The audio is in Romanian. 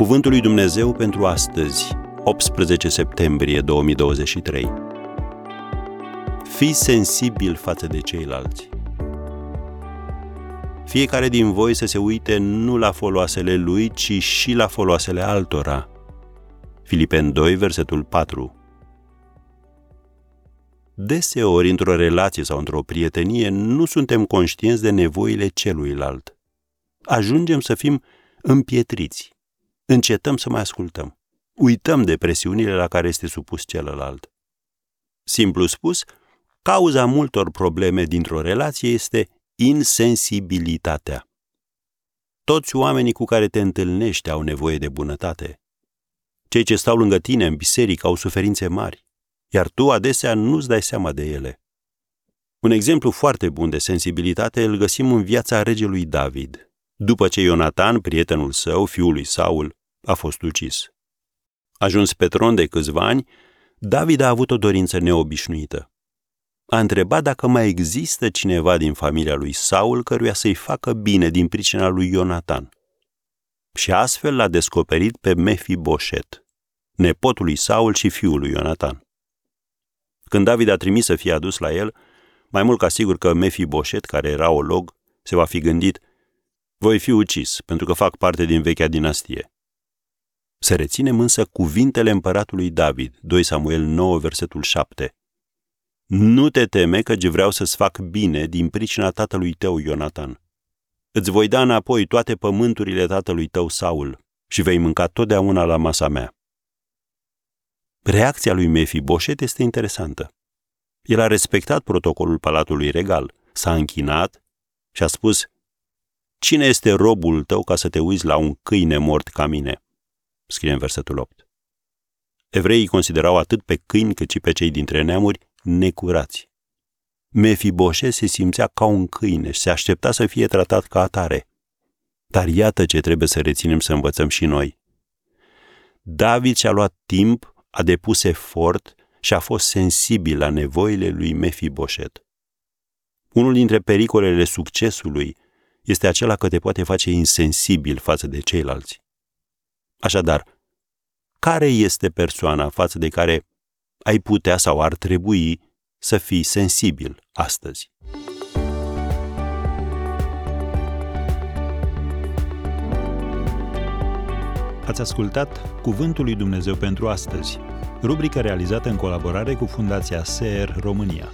Cuvântul lui Dumnezeu pentru astăzi, 18 septembrie 2023. Fii sensibil față de ceilalți. Fiecare din voi să se uite nu la foloasele lui, ci și la foloasele altora. Filipeni 2, versetul 4. Deseori, într-o relație sau într-o prietenie, nu suntem conștienți de nevoile celuilalt. Ajungem să fim împietriți. Încetăm să mai ascultăm. Uităm de presiunile la care este supus celălalt. Simplu spus, cauza multor probleme dintr-o relație este insensibilitatea. Toți oamenii cu care te întâlnești au nevoie de bunătate. Cei ce stau lângă tine în biserică au suferințe mari, iar tu adesea nu-ți dai seama de ele. Un exemplu foarte bun de sensibilitate îl găsim în viața regelui David, după ce Ionatan, prietenul său, fiul lui Saul, a fost ucis. Ajuns pe tron de câțiva ani, David a avut o dorință neobișnuită. A întrebat dacă mai există cineva din familia lui Saul căruia să-i facă bine din pricina lui Ionatan. Și astfel l-a descoperit pe Mefiboșet, nepotul lui Saul și fiul lui Ionatan. Când David a trimis să fie adus la el, mai mult ca sigur că Mefiboșet, care era olog, se va fi gândit: voi fi ucis, pentru că fac parte din vechea dinastie. Să reținem însă cuvintele împăratului David, 2 Samuel 9, versetul 7. Nu te teme, căci vreau să-ți fac bine din pricina tatălui tău, Ionatan. Îți voi da înapoi toate pământurile tatălui tău, Saul, și vei mânca totdeauna la masa mea. Reacția lui Mefiboșet este interesantă. El a respectat protocolul palatului regal, s-a închinat și a spus: cine este robul tău ca să te uiți la un câine mort ca mine? Scrie în versetul 8. Evreii considerau atât pe câini cât și pe cei dintre neamuri necurați. Mefiboșet se simțea ca un câine și se aștepta să fie tratat ca atare. Dar iată ce trebuie să reținem să învățăm și noi. David și-a luat timp, a depus efort și a fost sensibil la nevoile lui Mefiboșet. Unul dintre pericolele succesului este acela că te poate face insensibil față de ceilalți. Așadar, care este persoana față de care ai putea sau ar trebui să fii sensibil astăzi? Ați ascultat Cuvântul lui Dumnezeu pentru astăzi, rubrica realizată în colaborare cu Fundația SEER România.